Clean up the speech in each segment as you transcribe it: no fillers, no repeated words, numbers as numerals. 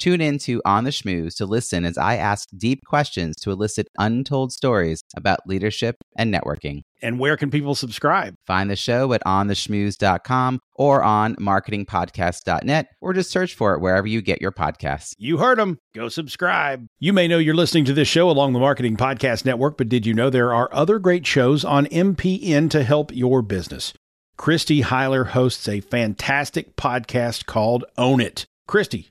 Tune in to On the Schmooze to listen as I ask deep questions to elicit untold stories about leadership and networking. And where can people subscribe? Find the show at ontheschmooze.com or on marketingpodcast.net, or just search for it wherever you get your podcasts. You heard them. Go subscribe. You may know you're listening to this show along the Marketing Podcast Network, but did you know there are other great shows on MPN to help your business? Christy Heiler hosts a fantastic podcast called Own It. Christy,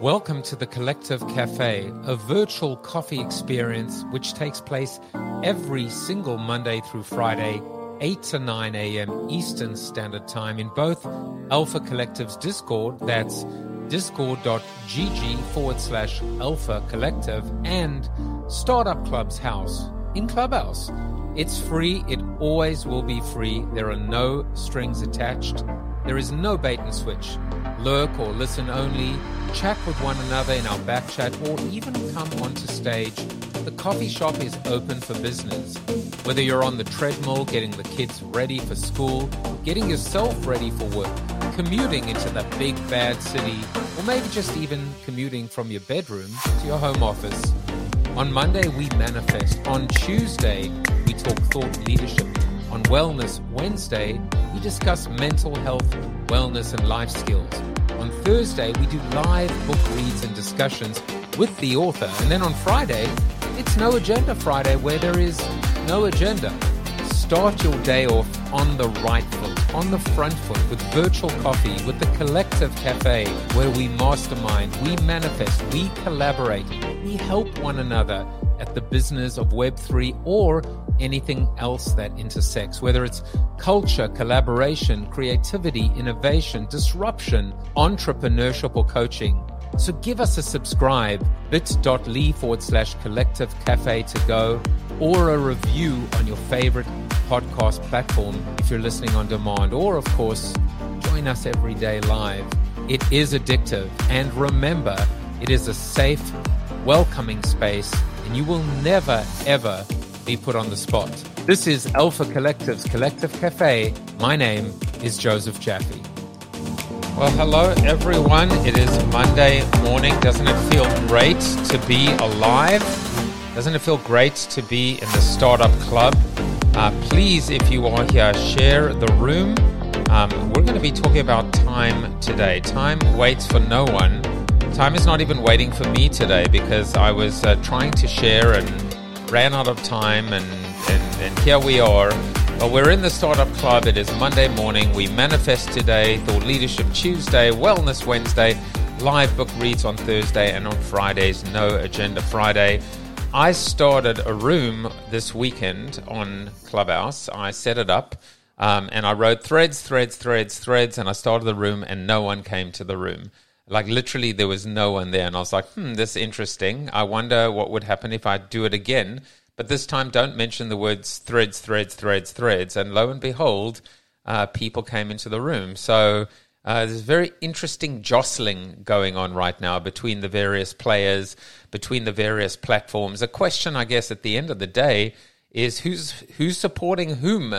Welcome to the Collective Cafe, a virtual coffee experience which takes place every single Monday through Friday, 8 to 9 a.m. Eastern Standard Time in both Alpha Collective's Discord, that's discord.gg/Alpha Collective, and Startup Club's house in Clubhouse. It's free. It always will be free. There are no strings attached. There is no bait and switch. Lurk or listen only, chat with one another in our back chat, or even come onto stage. The coffee shop is open for business. Whether you're on the treadmill, getting the kids ready for school, getting yourself ready for work, commuting into the big bad city, or maybe just even commuting from your bedroom to your home office. On Monday, we manifest. On Tuesday, we talk thought leadership. On Wellness Wednesday, we discuss mental health, wellness, and life skills. On Thursday, we do live book reads and discussions with the author. And then on Friday, it's No Agenda Friday, where there is no agenda. Start your day off on the right foot, on the front foot, with virtual coffee, with the Collective Cafe, where we mastermind, we manifest, we collaborate, we help one another at the business of Web3 or anything else that intersects, whether it's culture, collaboration, creativity, innovation, disruption, entrepreneurship, or coaching. So give us a subscribe, bit.ly/Collective Cafe to go, or a review on your favorite podcast platform if you're listening on demand, or of course, join us every day live. It is addictive, and remember, it is a safe, welcoming space, and you will never, ever be put on the spot. This is Alpha Collective's Collective Cafe. My name is Joseph Jaffe. Well, hello everyone. It is Monday morning. Doesn't it feel great to be alive? Doesn't it feel great to be in the Startup Club? Please, if you are here, share the room. We're going to be talking about time today. Time waits for no one. Time is not even waiting for me today, because I was trying to share and ran out of time, and here we are. Well, we're in the Startup Club. It is Monday morning. We manifest today, Thought Leadership Tuesday, Wellness Wednesday, live book reads on Thursday, and on Fridays, No Agenda Friday. I started a room this weekend on Clubhouse. I set it up, and I wrote threads, and I started the room, and no one came to the room. Like, literally, there was no one there. And I was like, this is interesting. I wonder what would happen if I do it again. But this time, don't mention the words threads. And lo and behold, people came into the room. So there's very interesting jostling going on right now between the various players, between the various platforms. A question, I guess, at the end of the day is who's supporting whom?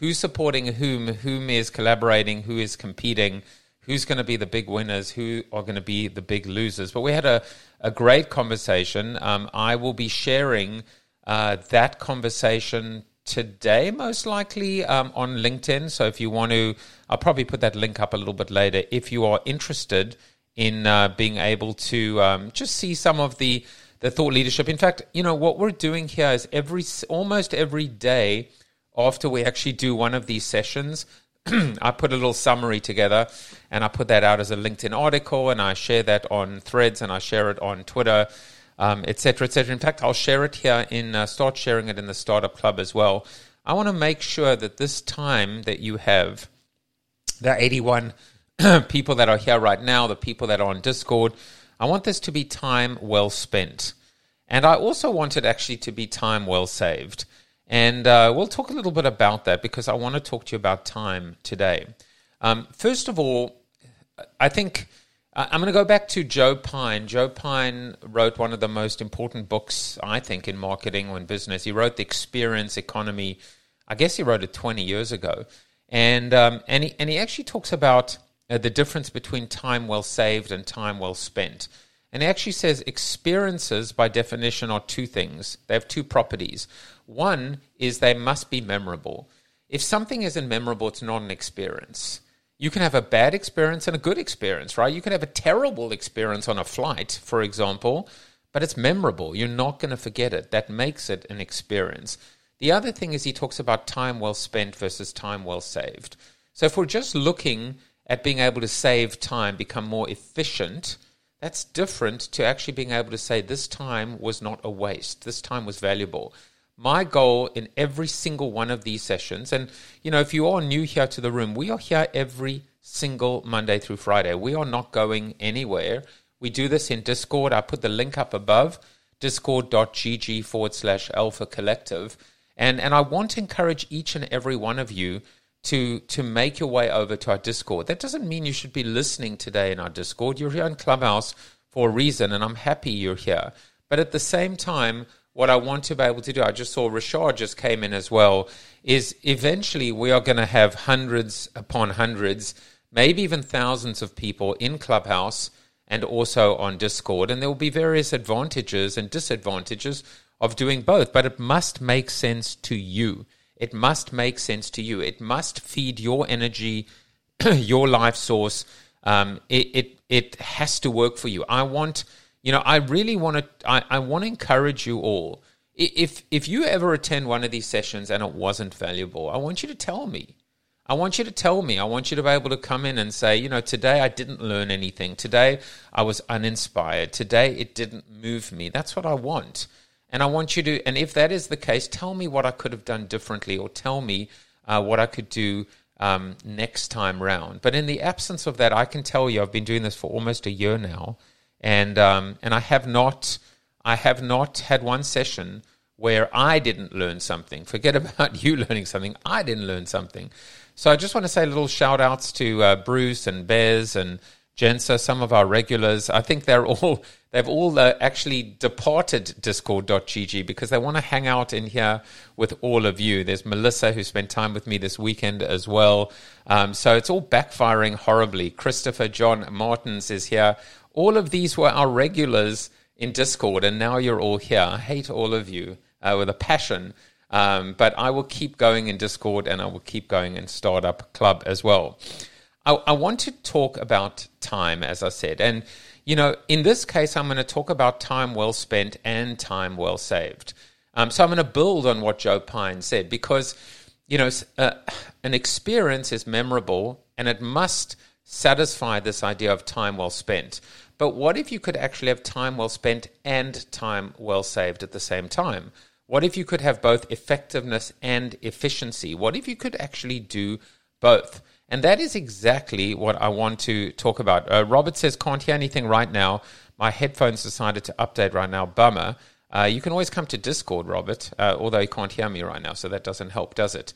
Who's supporting whom? Whom is collaborating? Who is competing? Who's going to be the big winners? Who are going to be the big losers? But we had a great conversation. I will be sharing that conversation today, most likely, on LinkedIn. So if you want to, I'll probably put that link up a little bit later. If you are interested in being able to just see some of the thought leadership. In fact, you know, what we're doing here is almost every day after we actually do one of these sessions, I put a little summary together and I put that out as a LinkedIn article, and I share that on Threads and I share it on Twitter, et cetera, et cetera. In fact, I'll share it here in, start sharing it in the Startup Club as well. I want to make sure that this time that you have, the 81 people that are here right now, the people that are on Discord, I want this to be time well spent. And I also want it actually to be time well saved. And we'll talk a little bit about that because I want to talk to you about time today. First of all, I think I'm going to go back to Joe Pine. Joe Pine wrote one of the most important books, I think, in marketing or in business. He wrote The Experience Economy. I guess he wrote it 20 years ago. And he actually talks about the difference between time well saved and time well spent. And he actually says experiences, by definition, are two things. They have two properties. One is they must be memorable. If something isn't memorable, it's not an experience. You can have a bad experience and a good experience, right? You can have a terrible experience on a flight, for example, but it's memorable. You're not going to forget it. That makes it an experience. The other thing is he talks about time well spent versus time well saved. So if we're just looking at being able to save time, become more efficient, that's different to actually being able to say this time was not a waste. This time was valuable. My goal in every single one of these sessions, and you know, if you are new here to the room, we are here every single Monday through Friday. We are not going anywhere. We do this in Discord. I put the link up above, discord.gg/Alpha Collective. And I want to encourage each and every one of you to make your way over to our Discord. That doesn't mean you should be listening today in our Discord. You're here in Clubhouse for a reason, and I'm happy you're here. But at the same time, what I want to be able to do, I just saw Rashad just came in as well, is eventually we are going to have hundreds upon hundreds, maybe even thousands of people in Clubhouse and also on Discord. And there will be various advantages and disadvantages of doing both, but it must make sense to you. It must make sense to you. It must feed your energy, your life source. It has to work for you. I want to encourage you all. If you ever attend one of these sessions and it wasn't valuable, I want you to tell me. I want you to be able to come in and say, you know, today I didn't learn anything. Today I was uninspired. Today it didn't move me. That's what I want. And I want you to, and if that is the case, tell me what I could have done differently, or tell me what I could do next time round. But in the absence of that, I can tell you, I've been doing this for almost a year now, and I have not had one session where I didn't learn something. Forget about you learning something. I didn't learn something. So I just want to say little shout outs to Bruce and Bez and Jensa, some of our regulars. I think they've all actually departed Discord.gg because they want to hang out in here with all of you. There's Melissa, who spent time with me this weekend as well. So it's all backfiring horribly. Christopher John Martins is here. All of these were our regulars in Discord, and now you're all here. I hate all of you with a passion, but I will keep going in Discord, and I will keep going in Startup Club as well. I want to talk about time, as I said. And, you know, in this case, I'm going to talk about time well spent and time well saved. So I'm going to build on what Joe Pine said because, you know, an experience is memorable and it must satisfy this idea of time well spent. But what if you could actually have time well spent and time well saved at the same time? What if you could have both effectiveness and efficiency? What if you could actually do both? And that is exactly what I want to talk about. Robert says, can't hear anything right now. My headphones decided to update right now. Bummer. You can always come to Discord, Robert, although you can't hear me right now, so that doesn't help, does it?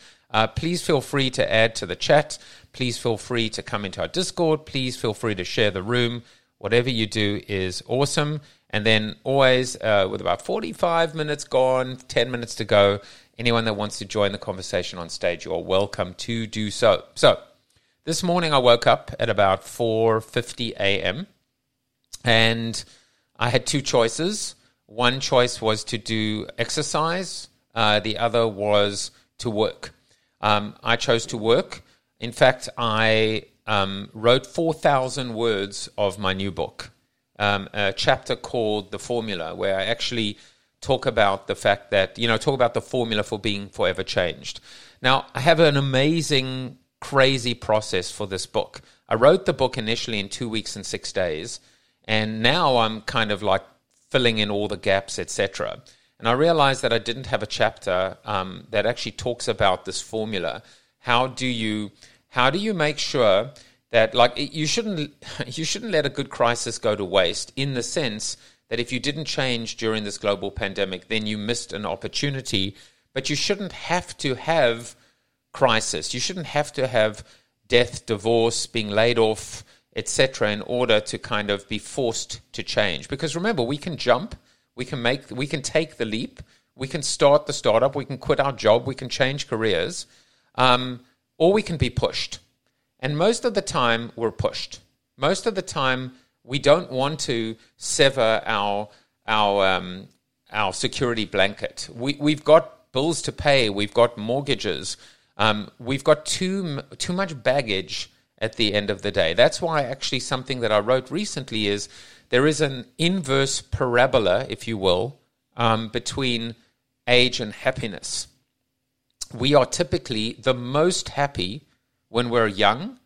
Please feel free to add to the chat. Please feel free to come into our Discord. Please feel free to share the room. Whatever you do is awesome. And then always, with about 45 minutes gone, 10 minutes to go, anyone that wants to join the conversation on stage, you are welcome to do so. So, this morning I woke up at about 4:50 a.m. and I had two choices. One choice was to do exercise. The other was to work. I chose to work. In fact, I wrote 4,000 words of my new book, a chapter called The Formula, where I actually talk about the fact that, you know, talk about the formula for being forever changed. Now, I have an amazing crazy process for this book. I wrote the book initially in 2 weeks and 6 days, and now I'm kind of like filling in all the gaps, etc. And I realized that I didn't have a chapter that actually talks about this formula. How do you make sure that, like, you shouldn't let a good crisis go to waste, in the sense that if you didn't change during this global pandemic, then you missed an opportunity. But you shouldn't have to have crisis. You shouldn't have to have death, divorce, being laid off, etc., in order to kind of be forced to change. Because remember, we can jump, we can take the leap, we can start the startup, we can quit our job, we can change careers, or we can be pushed. And most of the time, we're pushed. Most of the time, we don't want to sever our security blanket. We've got bills to pay. We've got mortgages. We've got too much baggage at the end of the day. That's why actually something that I wrote recently is there is an inverse parabola, if you will, between age and happiness. We are typically the most happy when we're young,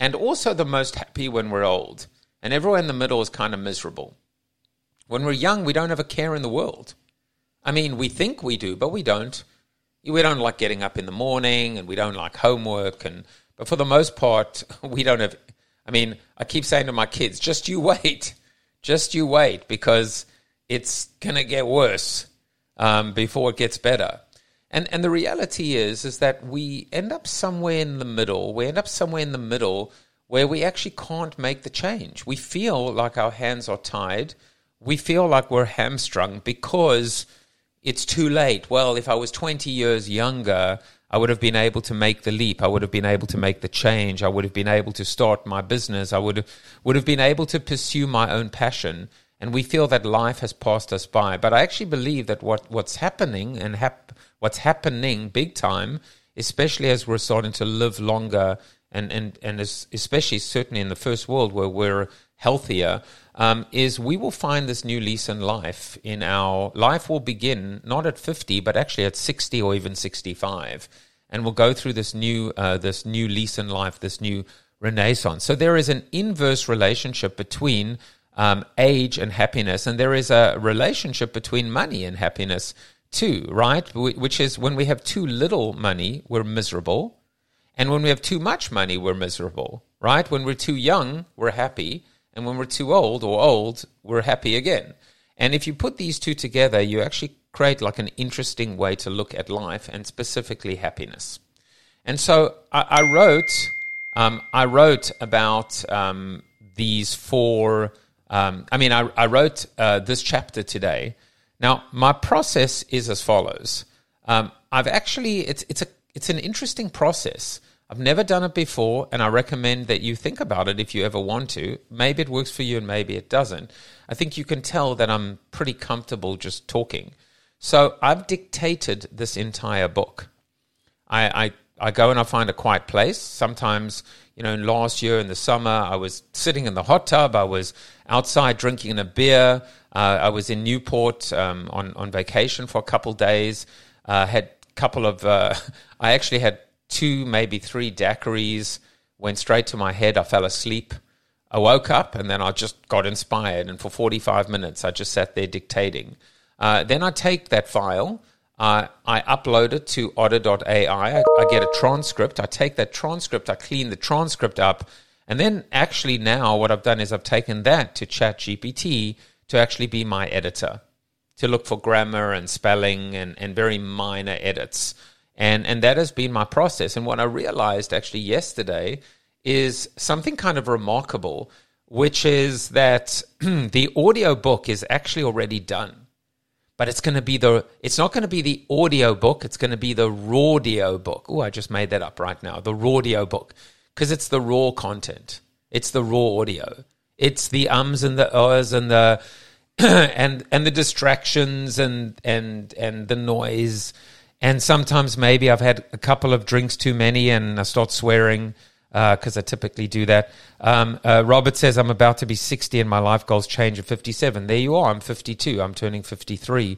and also the most happy when we're old. And everyone in the middle is kind of miserable. When we're young, we don't have a care in the world. I mean, we think we do, but we don't. We don't like getting up in the morning, and we don't like homework. But for the most part, we don't have... I mean, I keep saying to my kids, just you wait. Just you wait, because it's going to get worse before it gets better. And the reality is that we end up somewhere in the middle. We end up somewhere in the middle where we actually can't make the change. We feel like our hands are tied. We feel like we're hamstrung because it's too late. Well, if I was 20 years younger, I would have been able to make the leap. I would have been able to make the change. I would have been able to start my business. I would have been able to pursue my own passion. And we feel that life has passed us by. But I actually believe that what's happening, and what's happening big time, especially as we're starting to live longer, and especially certainly in the first world where we're healthier, is we will find this new lease in life. In our life will begin not at 50, but actually at 60 or even 65, and we'll go through this new lease in life, this new renaissance. So there is an inverse relationship between age and happiness, and there is a relationship between money and happiness too, right? Which is when we have too little money, we're miserable. And when we have too much money, we're miserable, right? When we're too young, we're happy. And when we're too old, we're happy again. And if you put these two together, you actually create like an interesting way to look at life, and specifically happiness. And so I wrote about these four, I wrote this chapter today. Now, my process is as follows. It's an interesting process. I've never done it before, and I recommend that you think about it if you ever want to. Maybe it works for you and maybe it doesn't. I think you can tell that I'm pretty comfortable just talking. So I've dictated this entire book. I go and I find a quiet place. Sometimes, last year in the summer, I was sitting in the hot tub. I was outside drinking a beer. I was in Newport on vacation for a couple days. I actually had 2, maybe 3 daiquiris, went straight to my head. I fell asleep. I woke up, and then I just got inspired. And for 45 minutes, I just sat there dictating. Then I take that file. I upload it to otter.ai. I get a transcript. I take that transcript. I clean the transcript up. And then actually now what I've done is I've taken that to ChatGPT to actually be my editor, to look for grammar and spelling and very minor edits. And that has been my process. And what I realized actually yesterday is something kind of remarkable, which is that the audiobook is actually already done. But it's not going to be the audiobook, it's going to be the rawdio book. Oh, I just made that up right now, the rawdio book, because it's the raw content. It's the raw audio. It's the ums and the uhs and the... and the distractions and the noise, and sometimes maybe I've had a couple of drinks too many and I start swearing because I typically do that. Robert says, I'm about to be 60 and my life goals change at 57. There you are. I'm 52. I'm turning 53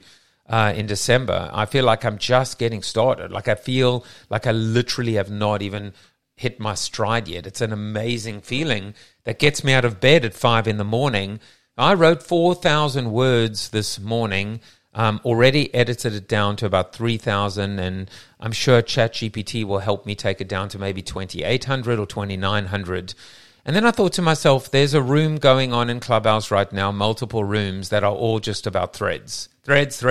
in December. I feel like I'm just getting started. Like I feel like I literally have not even hit my stride yet. It's an amazing feeling that gets me out of bed at 5 a.m. I wrote 4,000 words this morning, already edited it down to about 3,000, and I'm sure ChatGPT will help me take it down to maybe 2,800 or 2,900. And then I thought to myself, there's a room going on in Clubhouse right now, multiple rooms that are all just about threads. Threads.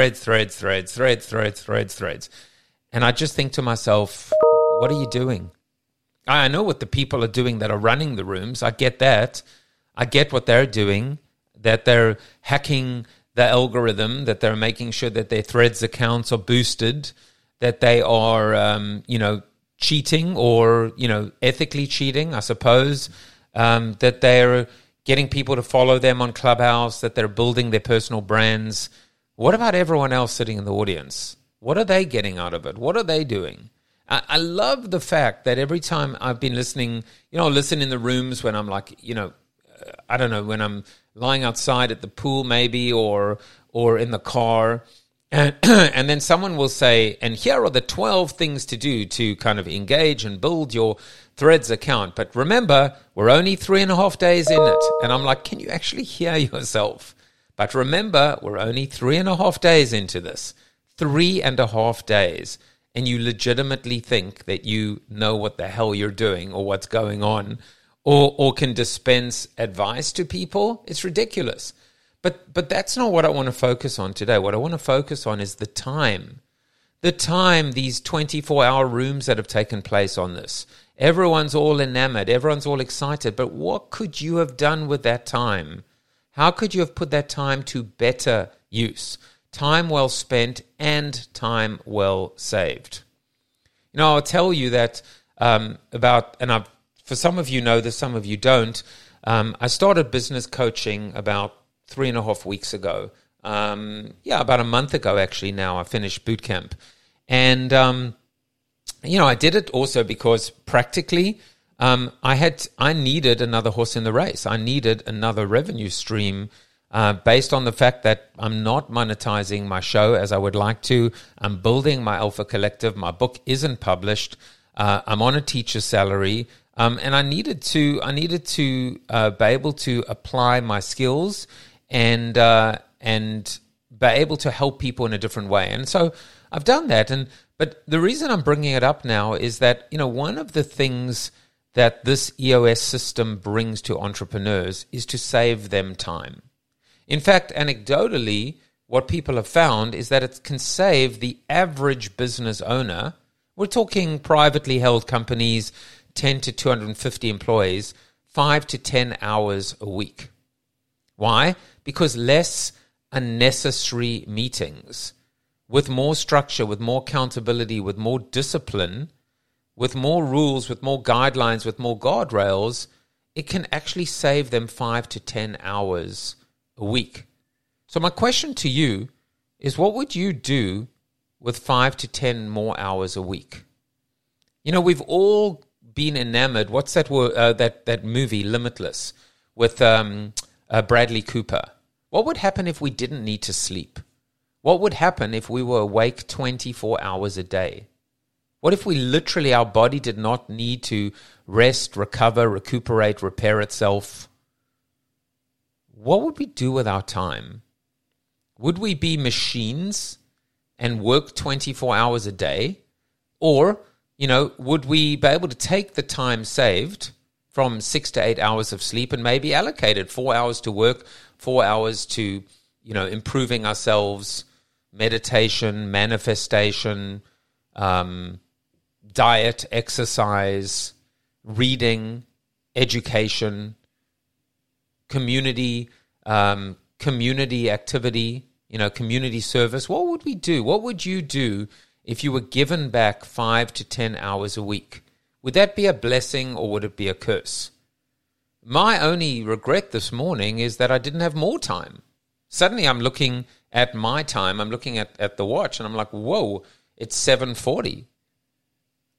And I just think to myself, what are you doing? I know what the people are doing that are running the rooms. I get that. I get what they're doing, that they're hacking the algorithm, that they're making sure that their Threads accounts are boosted, that they are, cheating or, ethically cheating, I suppose, that they're getting people to follow them on Clubhouse, that they're building their personal brands. What about everyone else sitting in the audience? What are they getting out of it? What are they doing? I love the fact that every time I've been listening, I'll listen in the rooms when I'm like, I don't know, when I'm lying outside at the pool maybe or in the car. And then someone will say, and here are the 12 things to do to kind of engage and build your Threads account. But remember, we're only 3.5 days in it. And I'm like, can you actually hear yourself? But remember, we're only 3.5 days into this. 3.5 days. And you legitimately think that you know what the hell you're doing or what's going on or can dispense advice to people, it's ridiculous. But that's not what I want to focus on today. What I want to focus on is the time. The time, these 24-hour rooms that have taken place on this. Everyone's all enamored. Everyone's all excited. But what could you have done with that time? How could you have put that time to better use? Time well spent and time well saved. I'll tell you that for some of you know this, some of you don't. I started business coaching about 3.5 weeks ago. About a month ago, actually, now I finished boot camp. And, I did it also because practically I needed another horse in the race. I needed another revenue stream. Based on the fact that I'm not monetizing my show as I would like to, I'm building my Alpha Collective, my book isn't published, I'm on a teacher's salary, and I needed to be able to apply my skills and be able to help people in a different way. And so I've done that. But the reason I'm bringing it up now is that, one of the things that this EOS system brings to entrepreneurs is to save them time. In fact, anecdotally, what people have found is that it can save the average business owner, we're talking privately held companies, 10 to 250 employees, 5 to 10 hours a week. Why? Because less unnecessary meetings, with more structure, with more accountability, with more discipline, with more rules, with more guidelines, with more guardrails, it can actually save them 5 to 10 hours a week. So my question to you is, what would you do with 5 to 10 more hours a week? We've all been enamored. What's that word, that movie, Limitless, with Bradley Cooper? What would happen if we didn't need to sleep? What would happen if we were awake 24 hours a day? What if we literally, our body did not need to rest, recover, recuperate, repair itself? What would we do with our time? Would we be machines and work 24 hours a day? Or, would we be able to take the time saved from 6 to 8 hours of sleep and maybe allocate it 4 hours to work, 4 hours to, improving ourselves, meditation, manifestation, diet, exercise, reading, education, community activity, community service. What would we do? What would you do if you were given back 5 to 10 hours a week? Would that be a blessing or would it be a curse? My only regret this morning is that I didn't have more time. Suddenly I'm looking at my time. I'm looking at the watch and I'm like, whoa, it's 7:40.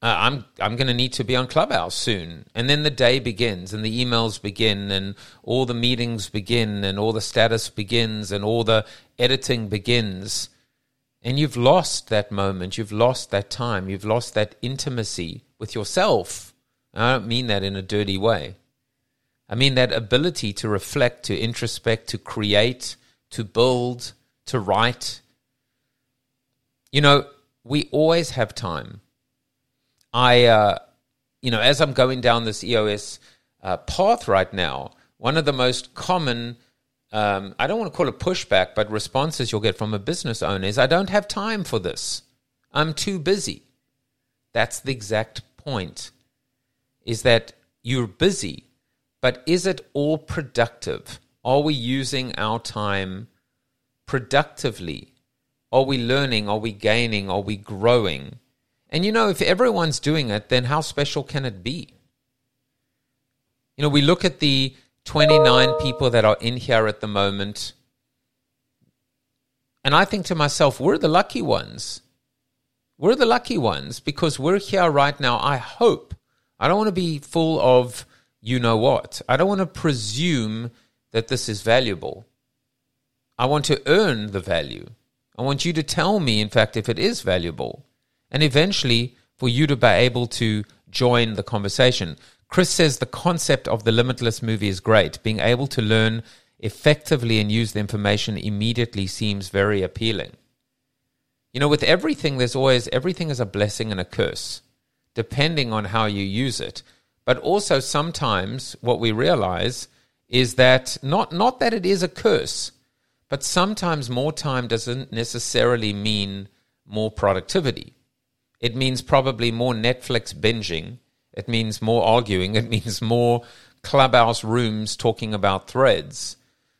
I'm going to need to be on Clubhouse soon. And then the day begins and the emails begin and all the meetings begin and all the status begins and all the editing begins. And you've lost that moment. You've lost that time. You've lost that intimacy with yourself, I don't mean that in a dirty way. I mean that ability to reflect, to introspect, to create, to build, to write. You know, we always have time. I as I'm going down this EOS path right now, one of the most common, I don't want to call it pushback, but responses you'll get from a business owner is, I don't have time for this. I'm too busy. That's the exact point, is that you're busy, but is it all productive? Are we using our time productively? Are we learning? Are we gaining? Are we growing? And, you know, if everyone's doing it, then how special can it be? You know, we look at the 29 people that are in here at the moment, and I think to myself, we're the lucky ones. We're the lucky ones because we're here right now, I hope. I don't want to be full of you-know-what. I don't want to presume that this is valuable. I want to earn the value. I want you to tell me, in fact, if it is valuable, and eventually for you to be able to join the conversation. Chris says the concept of the Limitless movie is great. Being able to learn effectively and use the information immediately seems very appealing. You know, with everything, everything is a blessing and a curse, depending on how you use it. But also sometimes what we realize is that, not that it is a curse, but sometimes more time doesn't necessarily mean more productivity. It means probably more Netflix binging. It means more arguing. It means more Clubhouse rooms talking about threads.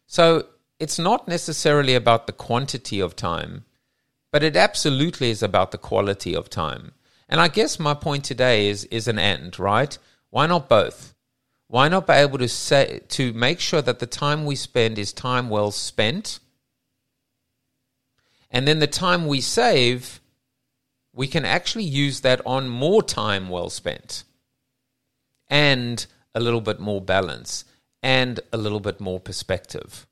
So it's not necessarily about the quantity of time, but it absolutely is about the quality of time. And I guess my point today is an and, right? Why not both? Why not be able to say, to make sure that the time we spend is time well spent, and then the time we save, we can actually use that on more time well spent, and a little bit more balance, and a little bit more perspective.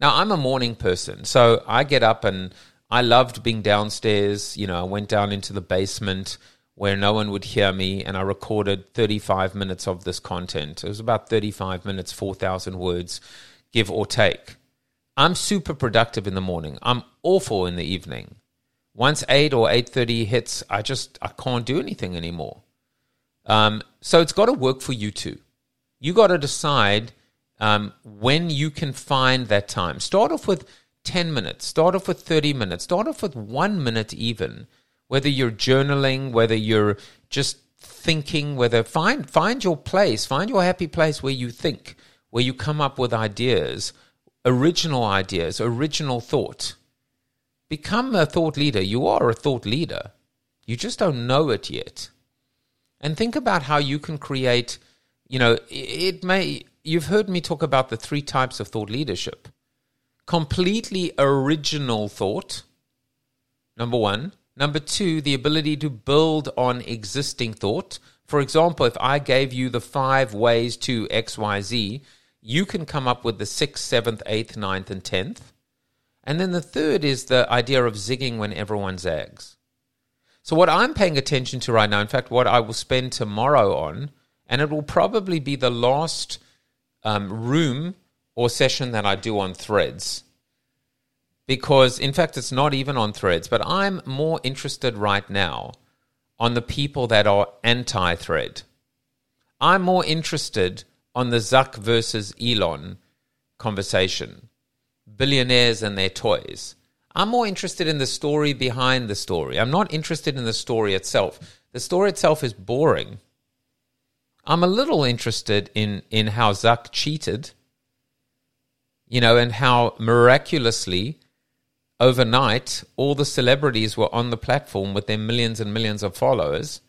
Now, I'm a morning person, so I get up and I loved being downstairs. You know, I went down into the basement where no one would hear me, and I recorded 35 minutes of this content. It was about 35 minutes, 4,000 words, give or take. I'm super productive in the morning. I'm awful in the evening. Once 8 or 8:30 hits, I can't do anything anymore. So it's got to work for you too. You got to decide when you can find that time. Start off with 10 minutes, start off with 30 minutes, start off with 1 minute even, whether you're journaling, whether you're just thinking, whether find your place, find your happy place where you think, where you come up with ideas, original thought. Become a thought leader. You are a thought leader. You just don't know it yet. And think about how you can create, you know, you've heard me talk about the three types of thought leadership. Completely original thought, number one. Number two, the ability to build on existing thought. For example, if I gave you the 5 ways to XYZ, you can come up with the 6th, 7th, 8th, 9th, and 10th. And then the third is the idea of zigging when everyone zags. So what I'm paying attention to right now, in fact, what I will spend tomorrow on, and it will probably be the last room or session that I do on Threads, because in fact it's not even on Threads, but I'm more interested right now on the people that are anti-thread. I'm more interested on the Zuck versus Elon conversation, billionaires and their toys. I'm more interested in the story behind the story. I'm not interested in the story itself. The story itself is boring. I'm a little interested in how Zuck cheated, you know, and how miraculously, overnight, all the celebrities were on the platform with their millions and millions of followers.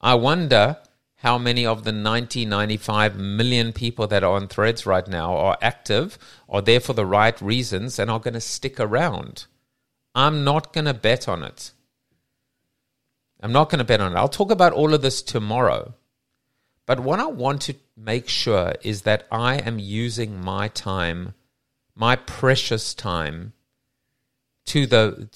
I wonder how many of the 90, 95 million people that are on Threads right now are active, are there for the right reasons, and are going to stick around. I'm not going to bet on it. I'll talk about all of this tomorrow. But what I want to make sure is that I am using my time, my precious time, to the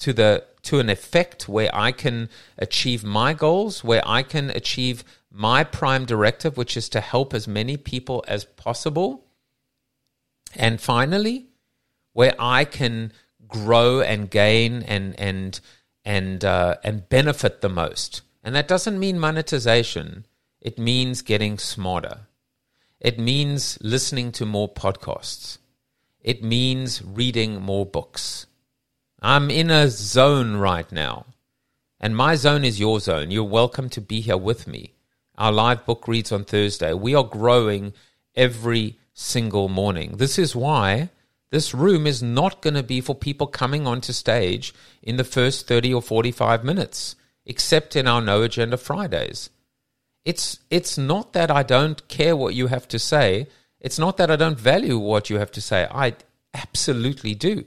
to an effect where I can achieve my goals, where I can achieve my prime directive, which is to help as many people as possible. And finally, where I can grow and gain and benefit the most. And that doesn't mean monetization. It means getting smarter. It means listening to more podcasts. It means reading more books. I'm in a zone right now, and my zone is your zone. You're welcome to be here with me. Our live book reads on Thursday. We are growing every single morning. This is why this room is not going to be for people coming onto stage in the first 30 or 45 minutes, except in our No Agenda Fridays. It's not that I don't care what you have to say. It's not that I don't value what you have to say. I absolutely do.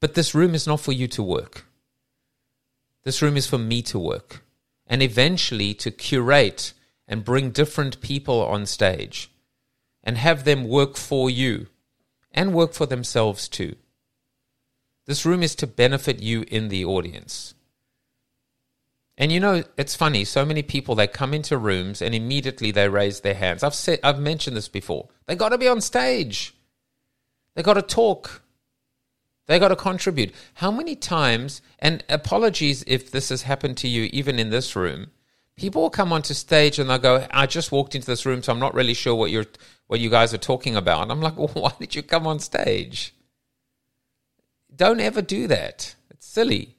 But this room is not for you to work. This room is for me to work and eventually to curate and bring different people on stage and have them work for you and work for themselves too. This room is to benefit you in the audience. And you know, it's funny, so many people, they come into rooms and immediately they raise their hands. I've mentioned this before. They got to be on stage. They got to talk. They got to contribute. How many times, and apologies if this has happened to you even in this room, people will come onto stage and they'll go, I just walked into this room, so I'm not really sure what you guys are talking about. I'm like, well, why did you come on stage? Don't ever do that. It's silly.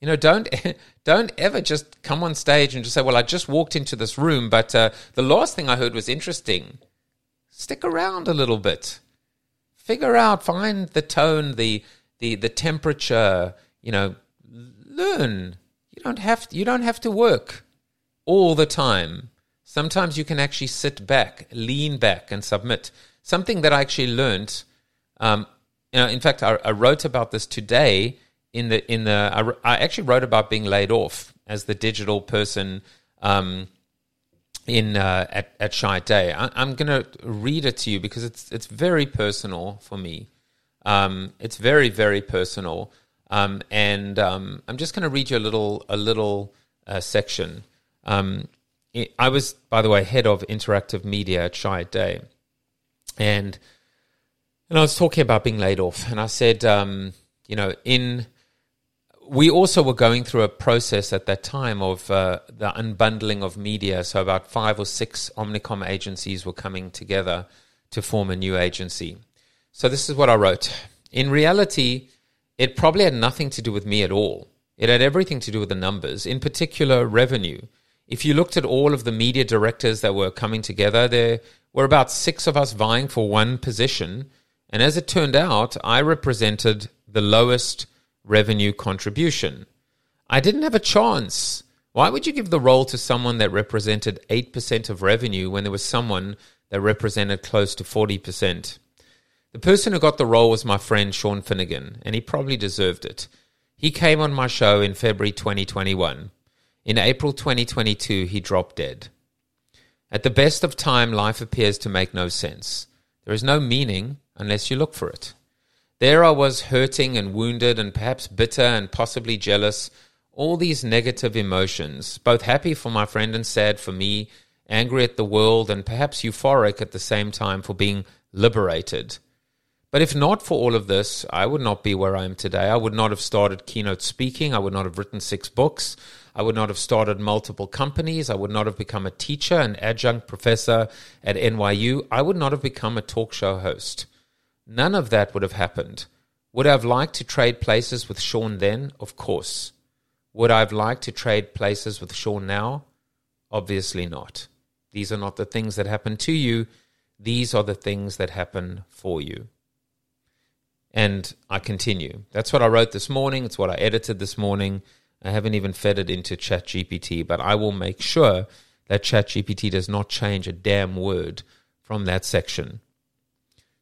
You know, don't ever just come on stage and just say, well, I just walked into this room, but the last thing I heard was interesting. Stick around a little bit. Figure out, find the tone, the temperature, you know, learn. You don't have to work all the time. Sometimes you can actually sit back, lean back and submit. Something that I actually learned, you know, in fact, I wrote about this today. I actually wrote about being laid off as the digital person at Shy Day. I'm going to read it to you because it's very personal for me. It's very, very personal, and I'm just going to read you a little section. I was, by the way, head of interactive media at Shy Day, and I was talking about being laid off, and I said, you know, we also were going through a process at that time of the unbundling of media. So about 5 or 6 Omnicom agencies were coming together to form a new agency. So this is what I wrote. In reality, it probably had nothing to do with me at all. It had everything to do with the numbers, in particular revenue. If you looked at all of the media directors that were coming together, there were about 6 of us vying for one position. And as it turned out, I represented the lowest revenue contribution. I didn't have a chance. Why would you give the role to someone that represented 8% of revenue when there was someone that represented close to 40%? The person who got the role was my friend Sean Finnegan, and he probably deserved it. He came on my show in February 2021. In April 2022, he dropped dead. At the best of time, life appears to make no sense. There is no meaning unless you look for it. There I was, hurting and wounded and perhaps bitter and possibly jealous, all these negative emotions, both happy for my friend and sad for me, angry at the world and perhaps euphoric at the same time for being liberated. But if not for all of this, I would not be where I am today. I would not have started keynote speaking. I would not have written 6 books. I would not have started multiple companies. I would not have become a teacher, an adjunct professor at NYU. I would not have become a talk show host. None of that would have happened. Would I have liked to trade places with Sean then? Of course. Would I have liked to trade places with Sean now? Obviously not. These are not the things that happen to you. These are the things that happen for you. And I continue. That's what I wrote this morning. It's what I edited this morning. I haven't even fed it into ChatGPT, but I will make sure that ChatGPT does not change a damn word from that section.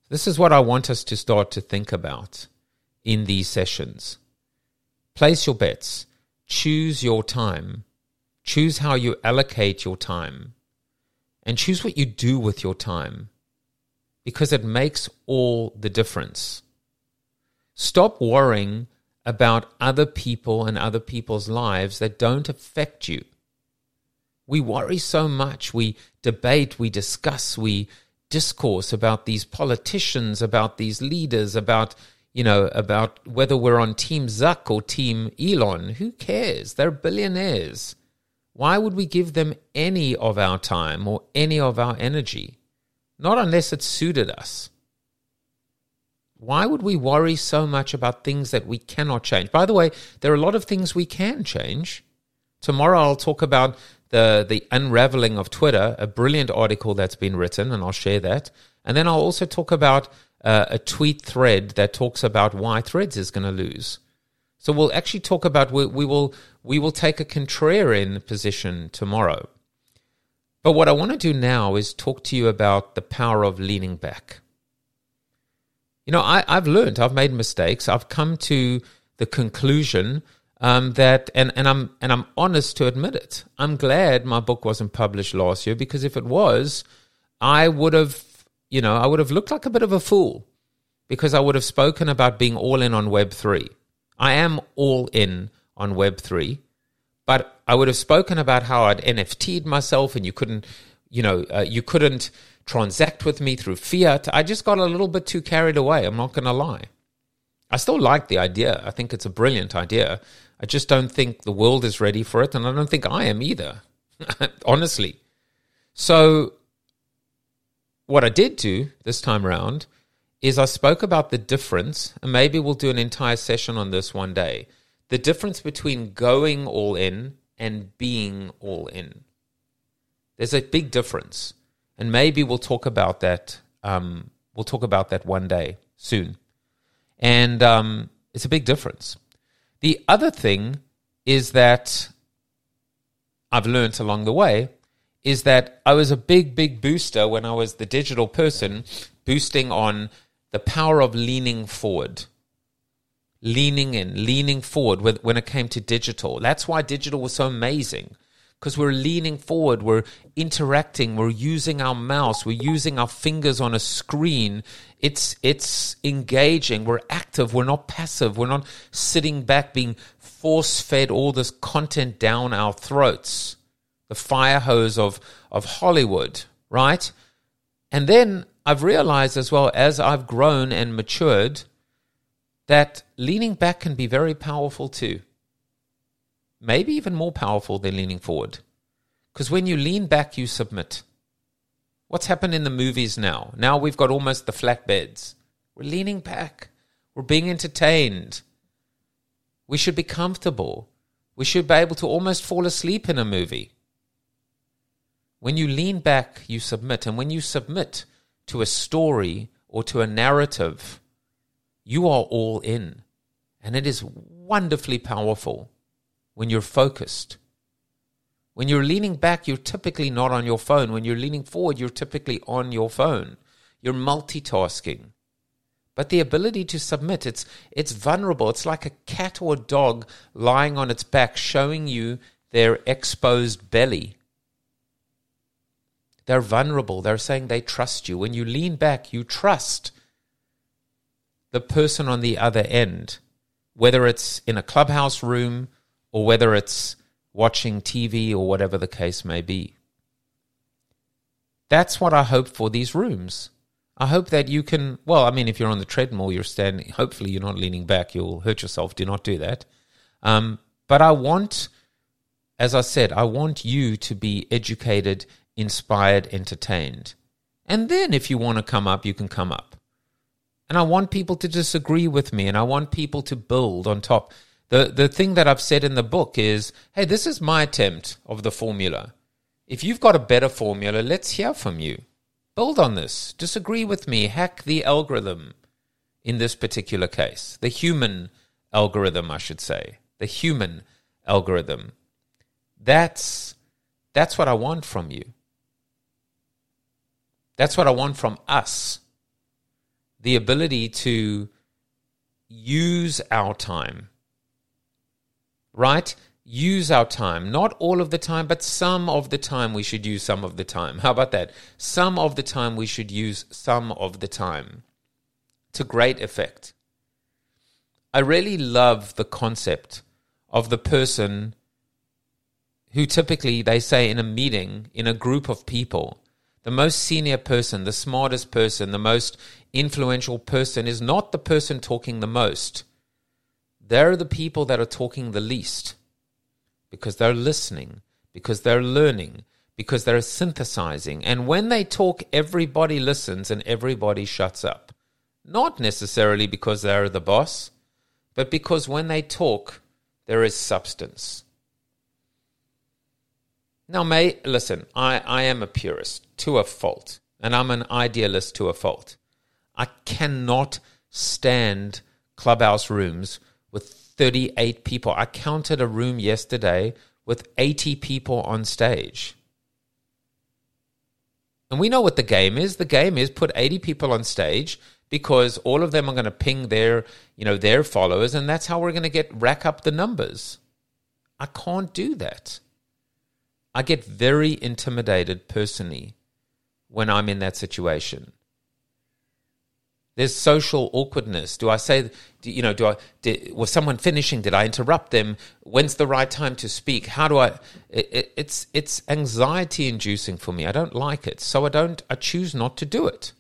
This is what I want us to start to think about in these sessions. Place your bets. Choose your time. Choose how you allocate your time. And choose what you do with your time, because it makes all the difference. Stop worrying about other people and other people's lives that don't affect you. We worry so much. We debate, we discuss, we discourse about these politicians, about these leaders, about, you know, about whether we're on Team Zuck or Team Elon. Who cares? They're billionaires. Why would we give them any of our time or any of our energy? Not unless it suited us. Why would we worry so much about things that we cannot change? By the way, there are a lot of things we can change. Tomorrow I'll talk about the unraveling of Twitter, a brilliant article that's been written, and I'll share that. And then I'll also talk about a tweet thread that talks about why Threads is going to lose. So we'll actually talk about, we will take a contrarian position tomorrow. But what I want to do now is talk to you about the power of leaning back. You know, I've learned, I've made mistakes, I've come to the conclusion that, and I'm honest to admit it, I'm glad my book wasn't published last year, because if it was, I would have looked like a bit of a fool, because I would have spoken about being all in on Web3. I am all in on Web3, but I would have spoken about how I'd NFT'd myself and you couldn't transact with me through fiat. I just got a little bit too carried away. I'm not going to lie. I still like the idea. I think it's a brilliant idea. I just don't think the world is ready for it, and I don't think I am either, honestly. So what I did do this time around is I spoke about the difference, and maybe we'll do an entire session on this one day, the difference between going all in and being all in. There's a big difference. And maybe we'll talk about that. We'll talk about that one day soon. And it's a big difference. The other thing is that I've learned along the way is that I was a big, big booster when I was the digital person, boosting on the power of leaning forward, leaning in, leaning forward when it came to digital. That's why digital was so amazing. Because we're leaning forward, we're interacting, we're using our mouse, we're using our fingers on a screen. It's engaging, we're active, we're not passive, we're not sitting back being force-fed all this content down our throats, the fire hose of Hollywood, right? And then I've realized as well, as I've grown and matured, that leaning back can be very powerful too. Maybe even more powerful than leaning forward. Because when you lean back, you submit. What's happened in the movies now? Now we've got almost the flatbeds. We're leaning back. We're being entertained. We should be comfortable. We should be able to almost fall asleep in a movie. When you lean back, you submit. And when you submit to a story or to a narrative, you are all in. And it is wonderfully powerful. When you're focused, when you're leaning back, you're typically not on your phone. When you're leaning forward, you're typically on your phone. You're multitasking. But the ability to submit, it's vulnerable. It's like a cat or a dog lying on its back, showing you their exposed belly. They're vulnerable. They're saying they trust you. When you lean back, you trust the person on the other end, whether it's in a Clubhouse room, or whether it's watching TV or whatever the case may be. That's what I hope for these rooms. I hope that you can, well, I mean, if you're on the treadmill, you're standing, hopefully you're not leaning back, you'll hurt yourself, do not do that. But I want, as I said, I want you to be educated, inspired, entertained. And then if you want to come up, you can come up. And I want people to disagree with me, and I want people to build on top. The thing that I've said in the book is, hey, this is my attempt of the formula. If you've got a better formula, let's hear from you. Build on this. Disagree with me. Hack the algorithm in this particular case. The human algorithm, I should say. The human algorithm. That's what I want from you. That's what I want from us. The ability to use our time. Right? Use our time. Not all of the time, but some of the time we should use some of the time. How about that? Some of the time we should use some of the time to great effect. I really love the concept of the person who typically, they say in a meeting, in a group of people, the most senior person, the smartest person, the most influential person is not the person talking the most. They're the people that are talking the least because they're listening, because they're learning, because they're synthesizing. And when they talk, everybody listens and everybody shuts up. Not necessarily because they're the boss, but because when they talk, there is substance. Now, listen, I am a purist to a fault, and I'm an idealist to a fault. I cannot stand Clubhouse rooms with 38 people. I counted a room yesterday with 80 people on stage. And we know what the game is. The game is put 80 people on stage because all of them are going to ping their, their followers, and that's how we're going to rack up the numbers. I can't do that. I get very intimidated personally when I'm in that situation. There's social awkwardness. Do I say, was someone finishing? Did I interrupt them? When's the right time to speak? How do I? It's anxiety inducing for me. I don't like it. So I choose not to do it.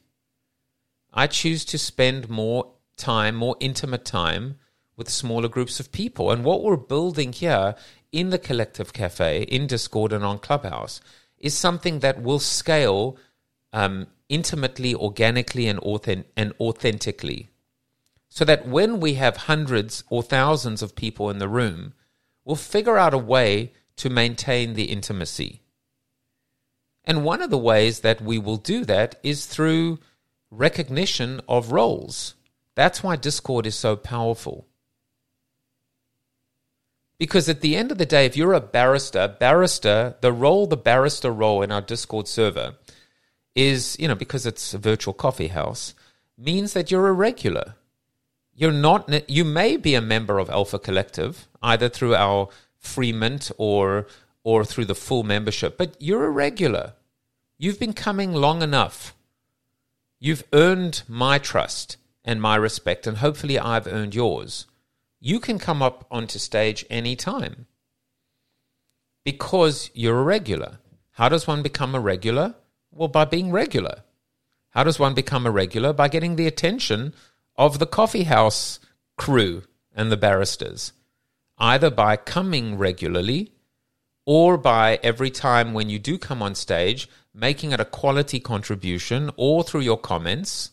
I choose to spend more time, more intimate time with smaller groups of people. And what we're building here in the Collective Cafe, in Discord and on Clubhouse, is something that will scale intimately, organically, and authentically. So that when we have hundreds or thousands of people in the room, we'll figure out a way to maintain the intimacy. And one of the ways that we will do that is through recognition of roles. That's why Discord is so powerful. Because at the end of the day, if you're a barrister, the barrister role in our Discord server is, because it's a virtual coffee house, means that you're a regular. You may be a member of Alpha Collective, either through our free mint or through the full membership, but you're a regular. You've been coming long enough. You've earned my trust and my respect, and hopefully I've earned yours. You can come up onto stage anytime because you're a regular. How does one become a regular? Well, by being regular. How does one become a regular? By getting the attention of the coffee house crew and the barristers, either by coming regularly or by every time when you do come on stage, making it a quality contribution or through your comments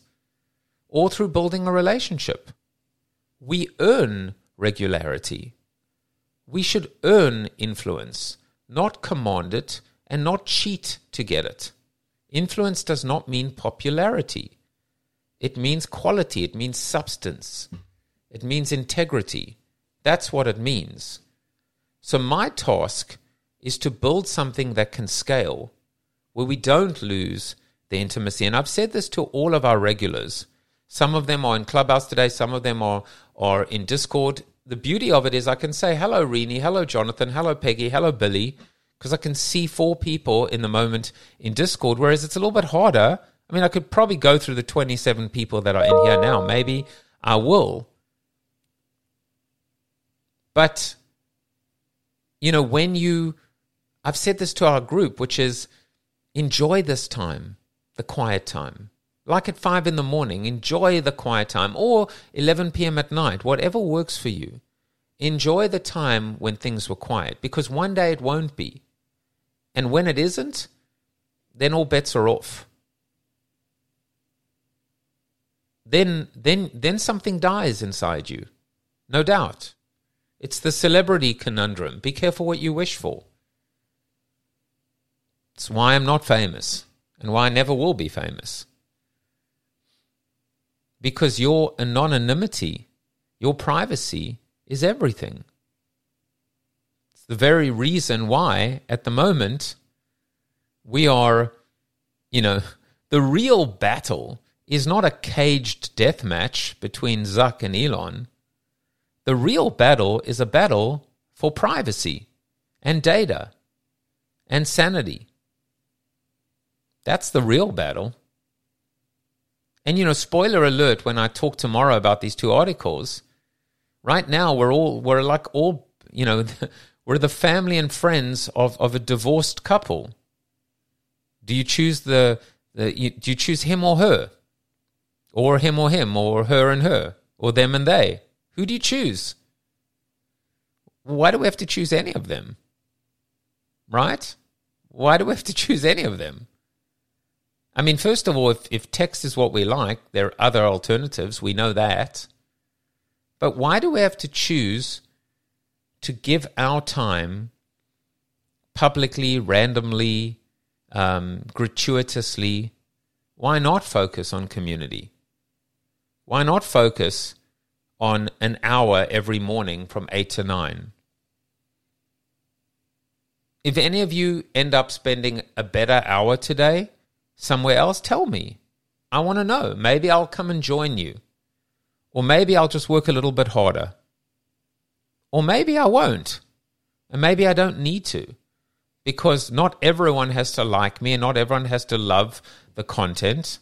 or through building a relationship. We earn regularity. We should earn influence, not command it and not cheat to get it. Influence does not mean popularity. It means quality. It means substance. It means integrity. That's what it means. So my task is to build something that can scale where we don't lose the intimacy. And I've said this to all of our regulars. Some of them are in Clubhouse today. Some of them are in Discord. The beauty of it is I can say, hello, Rini, hello, Jonathan, hello, Peggy, hello, Billy, because I can see 4 people in the moment in Discord, whereas it's a little bit harder. I mean, I could probably go through the 27 people that are in here now. Maybe I will. But, I've said this to our group, which is enjoy this time, the quiet time. Like at 5 in the morning, enjoy the quiet time, or 11 p.m. at night, whatever works for you. Enjoy the time when things were quiet, because one day it won't be. And when it isn't, then all bets are off. Then something dies inside you, no doubt. It's the celebrity conundrum. Be careful what you wish for. It's why I'm not famous and why I never will be famous. Because your anonymity, your privacy is everything. It's the very reason why, at the moment, we are, the real battle is not a caged death match between Zuck and Elon. The real battle is a battle for privacy and data and sanity. That's the real battle. And, spoiler alert, when I talk tomorrow about these 2 articles, Right now, we're the family and friends of a divorced couple. Do you choose do you choose him or her, or him or him, or her and her, or them and they? Who do you choose? Why do we have to choose any of them? Right? Why do we have to choose any of them? I mean, first of all, if text is what we like, there are other alternatives. We know that. But why do we have to choose to give our time publicly, randomly, gratuitously? Why not focus on community? Why not focus on an hour every morning from 8 to 9? If any of you end up spending a better hour today somewhere else, tell me. I want to know. Maybe I'll come and join you. Or maybe I'll just work a little bit harder. Or maybe I won't. And maybe I don't need to. Because not everyone has to like me and not everyone has to love the content.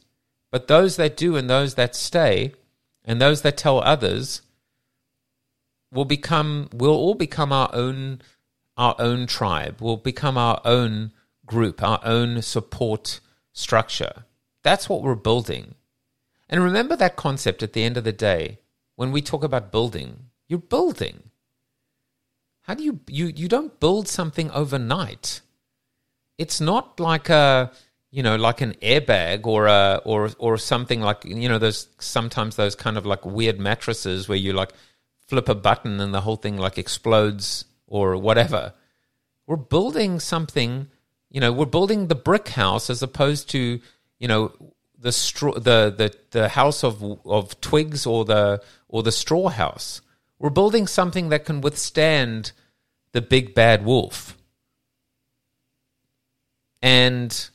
But those that do and those that stay and those that tell others will all become our own tribe, will become our own group, our own support structure. That's what we're building. And remember that concept at the end of the day, when we talk about building, you're building. How do you don't build something overnight. It's not like like an airbag or something like, those sometimes those kind of like weird mattresses where you like flip a button and the whole thing like explodes or whatever. We're building something, we're building the brick house as opposed to, the house of twigs or the straw house. We're building something that can withstand the big bad wolf. And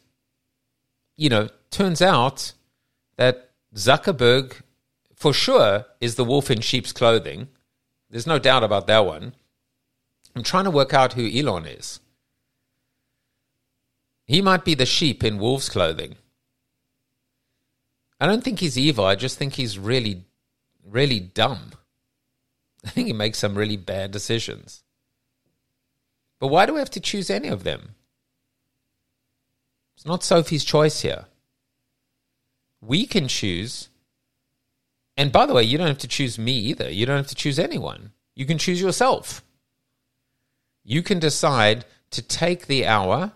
turns out that Zuckerberg for sure is the wolf in sheep's clothing. There's no doubt about that one. I'm trying to work out who Elon is. He might be the sheep in wolf's clothing. I don't think he's evil. I just think he's really, really dumb. I think he makes some really bad decisions. But why do we have to choose any of them? It's not Sophie's choice here. We can choose. And by the way, you don't have to choose me either. You don't have to choose anyone. You can choose yourself. You can decide to take the hour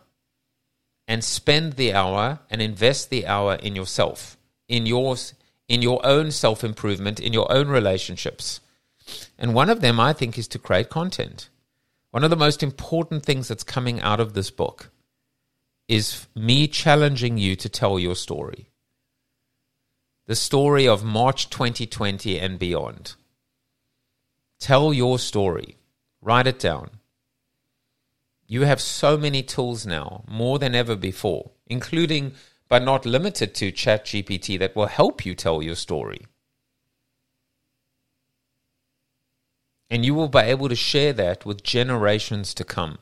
and spend the hour and invest the hour in yourself, in your own self-improvement, in your own relationships. And one of them, I think, is to create content. One of the most important things that's coming out of this book is me challenging you to tell your story. The story of March 2020 and beyond. Tell your story. Write it down. You have so many tools now, more than ever before, including but not limited to ChatGPT that will help you tell your story. And you will be able to share that with generations to come.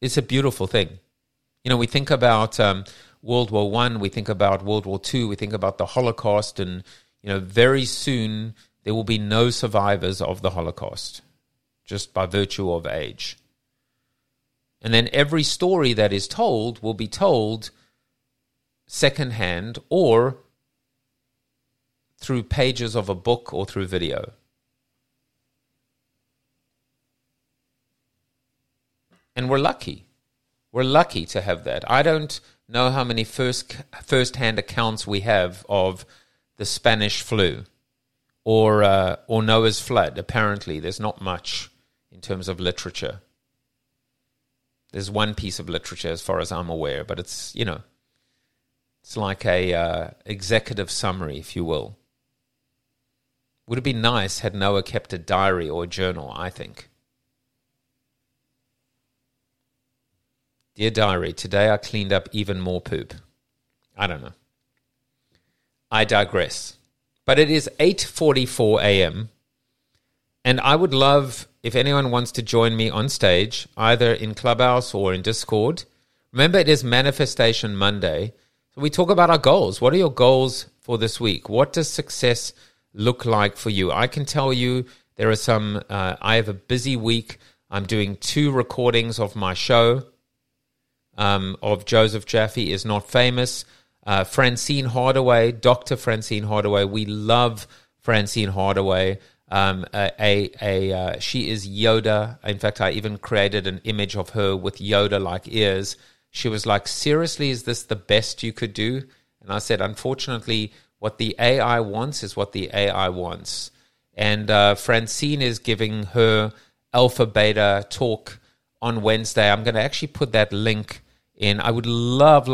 It's a beautiful thing. We think about World War I, we think about World War II, we think about the Holocaust, and, very soon there will be no survivors of the Holocaust, just by virtue of age. And then every story that is told will be told secondhand or through pages of a book or through video. And we're lucky. We're lucky to have that. I don't know how many first-hand accounts we have of the Spanish flu or Noah's flood. Apparently, there's not much in terms of literature. There's one piece of literature as far as I'm aware, but it's, it's like a executive summary, if you will. Would it be nice had Noah kept a diary or a journal, I think. Dear diary, today I cleaned up even more poop. I don't know. I digress. But it is 8:44 a.m. and I would love if anyone wants to join me on stage, either in Clubhouse or in Discord. Remember, it is Manifestation Monday. So we talk about our goals. What are your goals for this week? What does success look like for you? I can tell you there are some, I have a busy week. I'm doing 2 recordings of my show, of Joseph Jaffe Is Not Famous. Francine Hardaway, Dr. Francine Hardaway. We love Francine Hardaway. She is Yoda. In fact, I even created an image of her with Yoda-like ears. She was like, seriously, is this the best you could do? And I said, unfortunately, what the AI wants is what the AI wants. And Francine is giving her Alpha Beta talk on Wednesday. I'm going to actually put that link in. I would love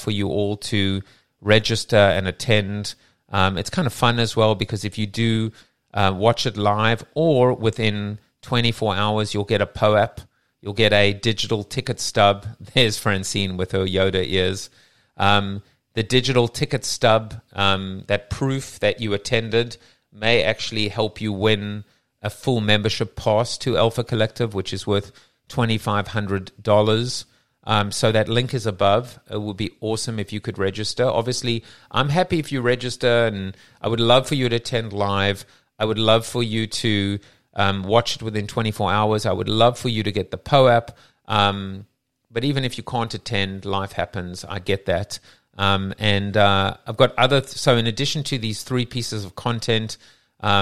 for you all to register and attend. It's kind of fun as well, because if you do watch it live or within 24 hours, you'll get a POAP. You'll get a digital ticket stub. There's Francine with her Yoda ears. The digital ticket stub, that proof that you attended, may actually help you win a full membership pass to Alpha Collective, which is worth $2,500. So that link is above. It would be awesome if you could register. Obviously, I'm happy if you register, and I would love for you to attend live. I would love for you to watch it within 24 hours. I would love for you to get the POAP. But even if you can't attend, life happens. I get that. I've got other... So in addition to these 3 pieces of content, we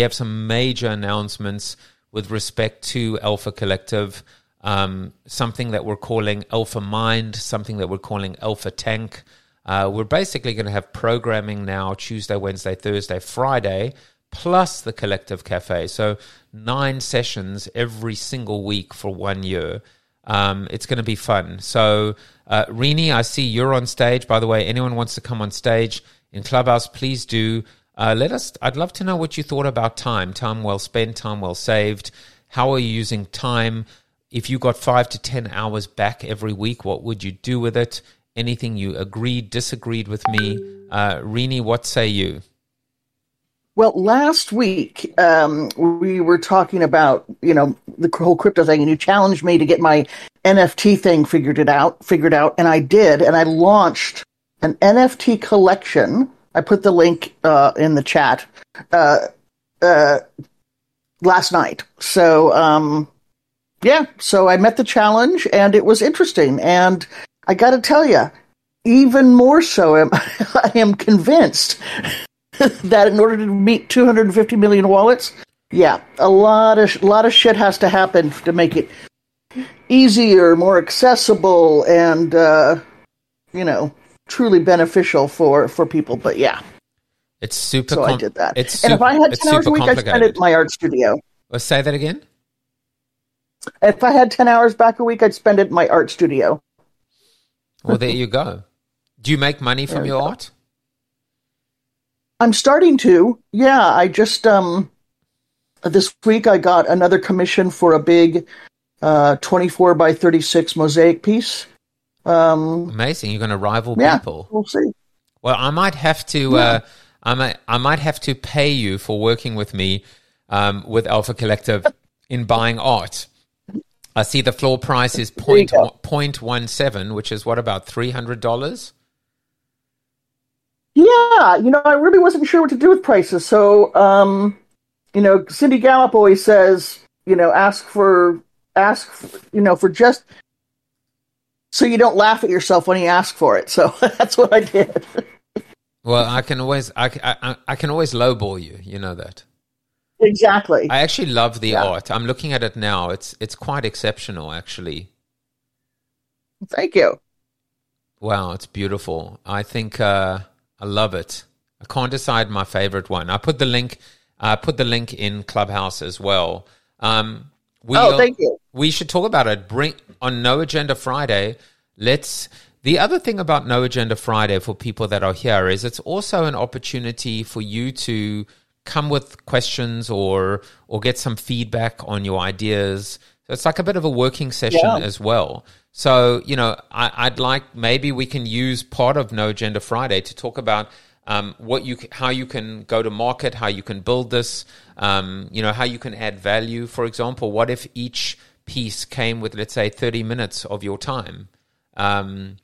have some major announcements with respect to Alpha Collective. Something that we're calling Alpha Mind, something that we're calling Alpha Tank. We're basically going to have programming now Tuesday, Wednesday, Thursday, Friday, plus the Collective Cafe. So 9 sessions every single week for 1 year. It's going to be fun. So, Rini, I see you're on stage. By the way, anyone wants to come on stage in Clubhouse, please do. I'd love to know what you thought about time. Time well spent, time well saved. How are you using time? If you got 5 to 10 hours back every week, what would you do with it? Anything you agreed, disagreed with me? Rini, what say you? Well, last week we were talking about, the whole crypto thing, and you challenged me to get my NFT thing figured out, and I did, and I launched an NFT collection. I put the link in the chat last night. So... So I met the challenge, and it was interesting. And I got to tell you, even more so, I am convinced that in order to meet 250 million wallets, a lot of shit has to happen to make it easier, more accessible, and truly beneficial for people. But yeah, it's super. So I did that. And if I had 10 hours a week, I'd spend it in my art studio. Let's say that again. If I had 10 hours back a week, I'd spend it in my art studio. Well, there you go. Do you make money from your art? I'm starting to. Yeah, I just this week I got another commission for a big 24 by 36 mosaic piece. Amazing. You're going to rival people. We'll see. Well, I might have to I might have to pay you for working with me with Alpha Collective in buying art. I see the floor price is 0.17, which is what, about $300? Yeah, I really wasn't sure what to do with prices. So, Cindy Gallup always says, ask for just so you don't laugh at yourself when you ask for it. So that's what I did. Well, I can always lowball you. You know that. Exactly. I actually love the art. I'm looking at it now. It's quite exceptional, actually. Thank you. Wow, it's beautiful. I think I love it. I can't decide my favorite one. I put the link in Clubhouse as well. Thank you. We should talk about it. Bring on No Agenda Friday. The other thing about No Agenda Friday for people that are here is it's also an opportunity for you to come with questions or get some feedback on your ideas. So it's like a bit of a working session as well. So, I'd like, maybe we can use part of No Agenda Friday to talk about how you can go to market, how you can build this, how you can add value. For example, what if each piece came with, let's say, 30 minutes of your time?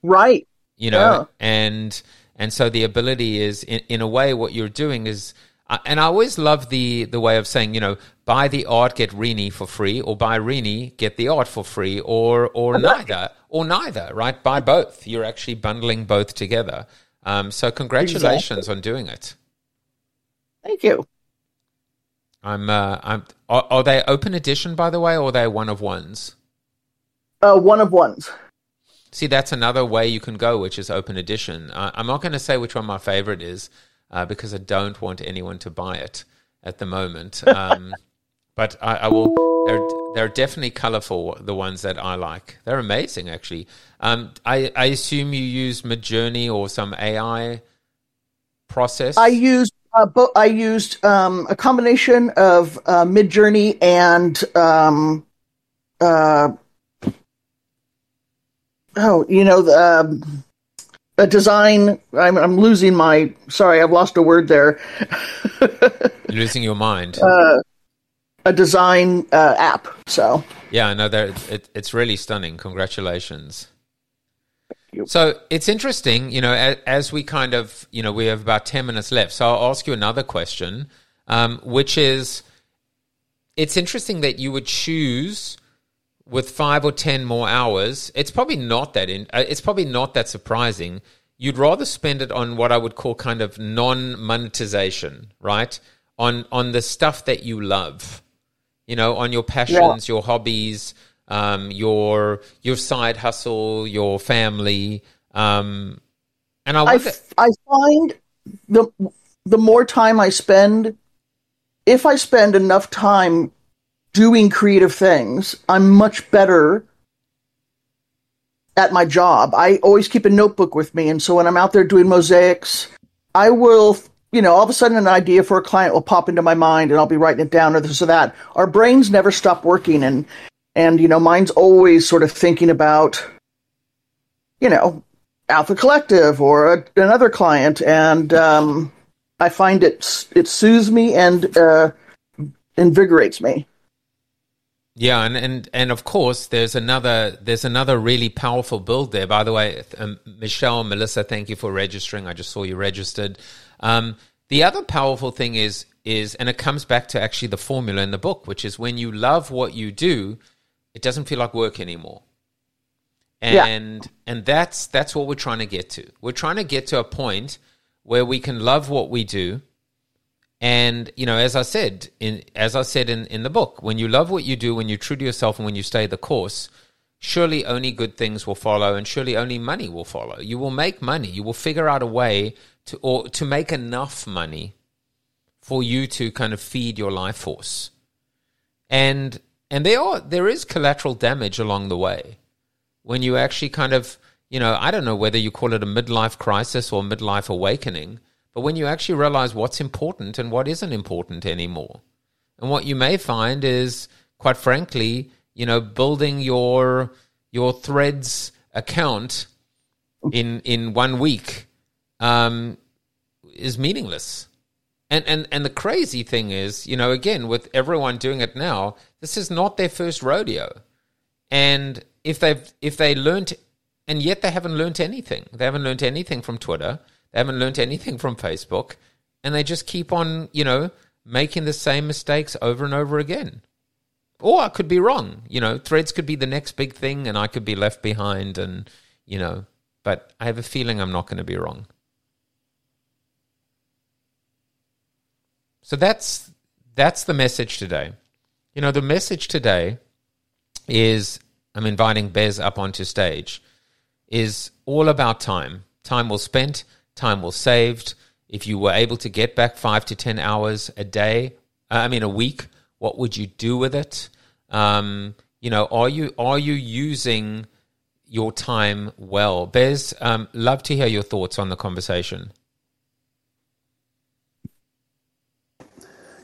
Right. And And so the ability is, in a way, what you're doing is, and I always love the way of saying, you know, buy the art, get Rini for free, or buy Rini, get the art for free, or neither, right? Buy both. You're actually bundling both together. So congratulations on doing it. Thank you. Are they open edition, by the way, or are they one of ones? One of ones. See, that's another way you can go, which is open edition. I'm not going to say which one my favorite is because I don't want anyone to buy it at the moment. But I will. They're definitely colorful, the ones that I like. They're amazing, actually. I assume you use Midjourney or some AI process? I used a combination of Midjourney and the design. I'm losing my. Sorry, I've lost a word there. You're losing your mind. A design app. So yeah, I know it's really stunning. Congratulations. So it's interesting, you know, as we kind of, you know, we have about 10 minutes left. So I'll ask you another question, which is, it's interesting that you would choose with 5 or 10 more hours. It's probably not that it's probably not that surprising. You'd rather spend it on what I would call kind of non-monetization, right? On the stuff that you love, you know, on your passions, your hobbies, your side hustle, your family, and I find the more time I spend, if I spend enough time doing creative things, I'm much better at my job. I always keep a notebook with me, and so when I'm out there doing mosaics, I will, you know, all of a sudden an idea for a client will pop into my mind, and I'll be writing it down or this or that. Our brains never stop working, and, you know, mine's always sort of thinking about, you know, Alpha Collective or another client. And I find it soothes me and invigorates me. Yeah, and of course, there's another really powerful build there. By the way, Michelle, Melissa, thank you for registering. I just saw you registered. The other powerful thing is, and it comes back to actually the formula in the book, which is when you love what you do, it doesn't feel like work anymore. And that's what we're trying to get to. We're trying to get to a point where we can love what we do. And, you know, as I said in the book, when you love what you do, when you're true to yourself and when you stay the course, surely only good things will follow, and surely only money will follow. You will make money. You will figure out a way to make enough money for you to kind of feed your life force. And there is collateral damage along the way when you actually kind of, you know, I don't know whether you call it a midlife crisis or midlife awakening, but when you actually realize what's important and what isn't important anymore. And what you may find is, quite frankly, you know, building your Threads account in 1 week is meaningless. And the crazy thing is, you know, again, with everyone doing it now, this is not their first rodeo. And if they learned, and yet they haven't learned anything. They haven't learned anything from Twitter. They haven't learned anything from Facebook. And they just keep on, you know, making the same mistakes over and over again. Or I could be wrong. You know, Threads could be the next big thing and I could be left behind and, you know, but I have a feeling I'm not going to be wrong. So that's the message today. You know, the message today is, I'm inviting Bez up onto stage, is all about time. Time well spent, time well saved. If you were able to get back 5 to 10 hours a week, what would you do with it? You know, are you using your time well? Bez, love to hear your thoughts on the conversation.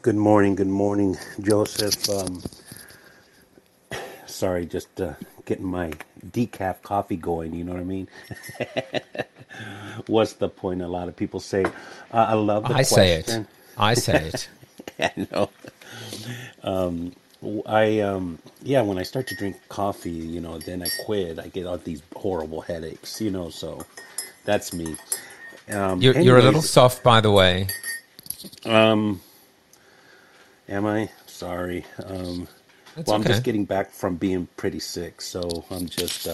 Good morning, Joseph. Sorry, just getting my decaf coffee going, you know what I mean? What's the point? A lot of people say, I love the question. I say it. I know. When I start to drink coffee, you know, then I quit. I get all these horrible headaches, you know, so that's me. You're a little soft, by the way. Am I? Sorry. I'm just getting back from being pretty sick, so I'm just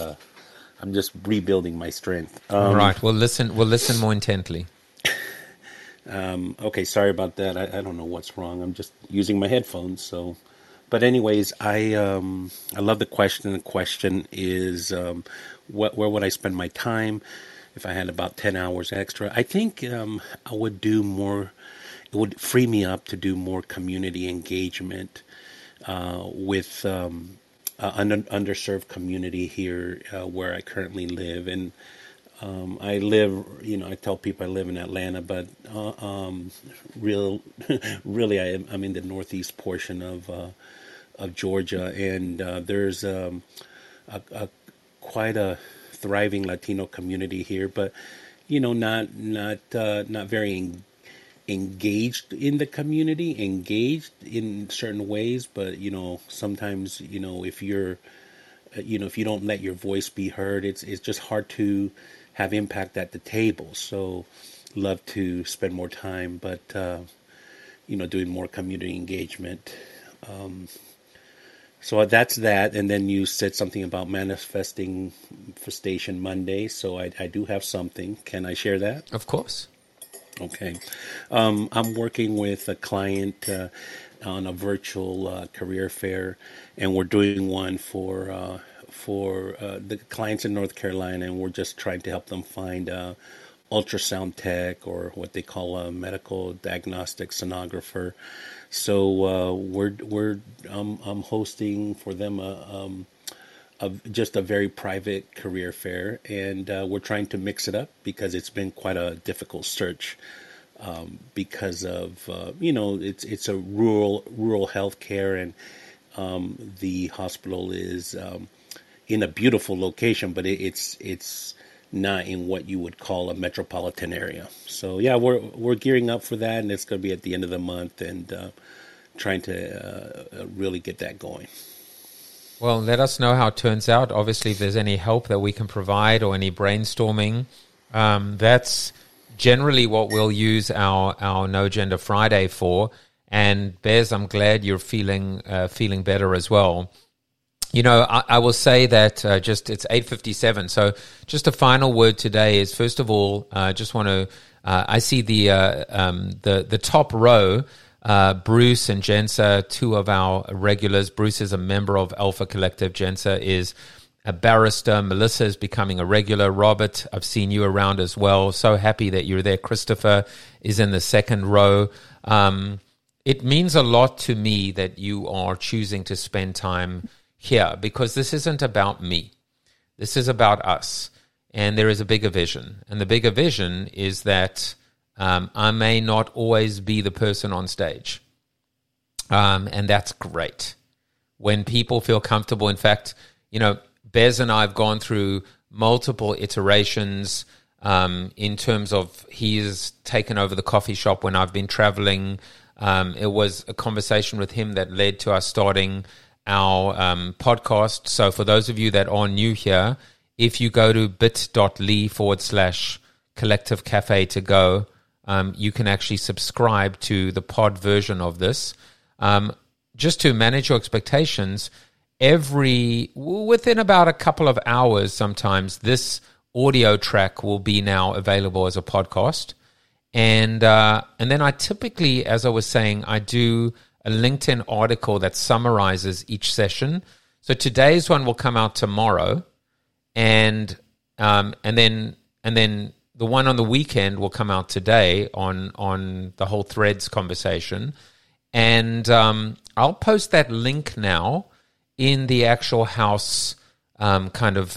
rebuilding my strength. All right. We'll listen more intently. Okay. Sorry about that. I don't know what's wrong. I'm just using my headphones. So, but anyways, I love the question. The question is, where would I spend my time if I had about 10 hours extra? I think I would do more. It would free me up to do more community engagement with an underserved community here where I currently live. And I live, I tell people I live in Atlanta, but really I'm in the northeast portion of Georgia, and there's a quite a thriving Latino community here, but not very engaged in the community, engaged in certain ways, but sometimes if you're if you don't let your voice be heard, it's just hard to have impact at the table. So love to spend more time, but doing more community engagement. So that's that. And then you said something about Manifestation Monday. So I do have something. Can I share that? Of course. Okay. I'm working with a client on a virtual career fair, and we're doing one for the clients in North Carolina, and we're just trying to help them find ultrasound tech, or what they call a medical diagnostic sonographer. So I'm hosting for them just a very private career fair, and we're trying to mix it up because it's been quite a difficult search because of it's a rural healthcare, and the hospital is in a beautiful location, but it's not in what you would call a metropolitan area. So yeah, we're gearing up for that, and it's going to be at the end of the month, and trying to really get that going. Well, let us know how it turns out. Obviously, if there's any help that we can provide or any brainstorming, that's generally what we'll use our No Gender Friday for. And Bez, I'm glad you're feeling better as well. I will say that it's 8:57. So just a final word today is, first of all, I just want to I see the top row, Bruce and Jensa, two of our regulars. Bruce is a member of Alpha Collective. Jensa is a barrister. Melissa is becoming a regular. Robert, I've seen you around as well. So happy that you're there. Christopher is in the second row. It means a lot to me that you are choosing to spend time here, because this isn't about me. This is about us. And there is a bigger vision. And the bigger vision is that I may not always be the person on stage. And that's great. When people feel comfortable, in fact, Bez and I have gone through multiple iterations in terms of he's taken over the coffee shop when I've been traveling. It was a conversation with him that led to us starting our podcast. So for those of you that are new here, if you go to bit.ly/collectivecafe2go, you can actually subscribe to the pod version of this. Just to manage your expectations, within about a couple of hours sometimes, this audio track will be now available as a podcast. And then I typically, as I was saying, I do a LinkedIn article that summarizes each session. So today's one will come out tomorrow, and then the one on the weekend will come out today on the whole Threads conversation. And I'll post that link now in the actual house kind of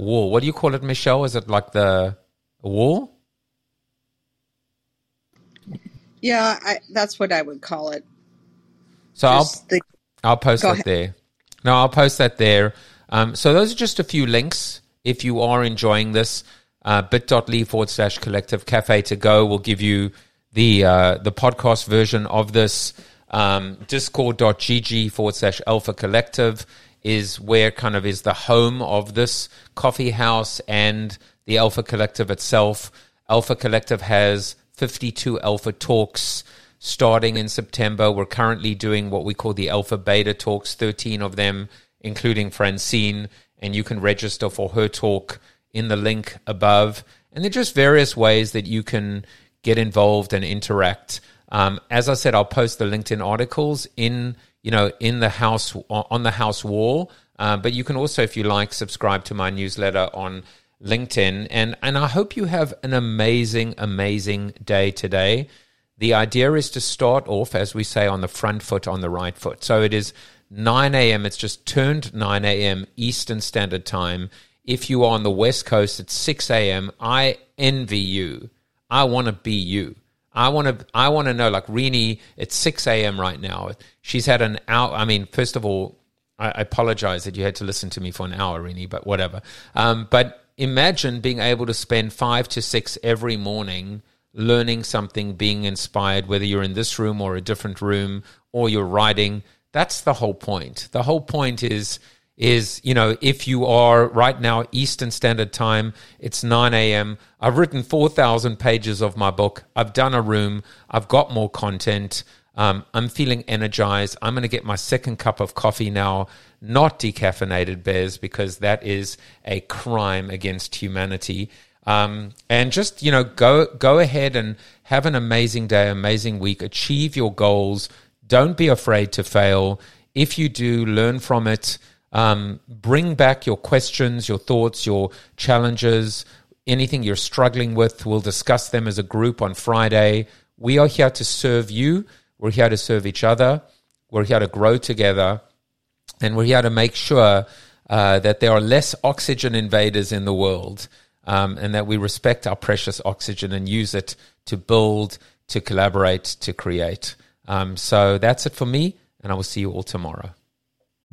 wall. What do you call it, Michelle? Is it like the wall? Yeah, that's what I would call it. So I'll post that there. No, I'll post that there. So those are just a few links. If you are enjoying this, bit.ly/collectivecafe2go will give you the podcast version of this. Discord.gg/alpha collective is where kind of is the home of this coffee house and the Alpha Collective itself. Alpha Collective has 52 Alpha Talks starting in September. We're currently doing what we call the Alpha Beta Talks, 13 of them, including Francine, and you can register for her talk in the link above. And there are just various ways that you can get involved and interact. As I said, I'll post the LinkedIn articles in the house, on the house wall. But you can also, if you like, subscribe to my newsletter on LinkedIn. And I hope you have an amazing, amazing day today. The idea is to start off, as we say, on the front foot, on the right foot. So it is 9 a.m. It's just turned 9 a.m. Eastern Standard Time. If you are on the West Coast, it's 6 a.m. I envy you. I want to be you. I want to know, like Rini, it's 6 a.m. right now. She's had an hour. I mean, first of all, I apologize that you had to listen to me for an hour, Rini, but whatever. But imagine being able to spend 5 to 6 every morning learning something, being inspired, whether you're in this room or a different room or you're writing. That's the whole point. The whole point is, if you are right now Eastern Standard Time, it's 9 a.m. I've written 4,000 pages of my book. I've done a room. I've got more content. I'm feeling energized. I'm going to get my second cup of coffee now, not decaffeinated bears, because that is a crime against humanity. And just, go ahead and have an amazing day, amazing week. Achieve your goals. Don't be afraid to fail. If you do, learn from it. Bring back your questions, your thoughts, your challenges, anything you're struggling with. We'll discuss them as a group on Friday. We are here to serve you. We're here to serve each other. We're here to grow together. And we're here to make sure that there are less oxygen invaders in the world, and that we respect our precious oxygen and use it to build, to collaborate, to create. So that's it for me, and I will see you all tomorrow.